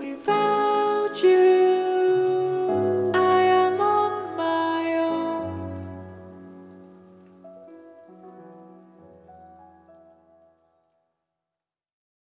We've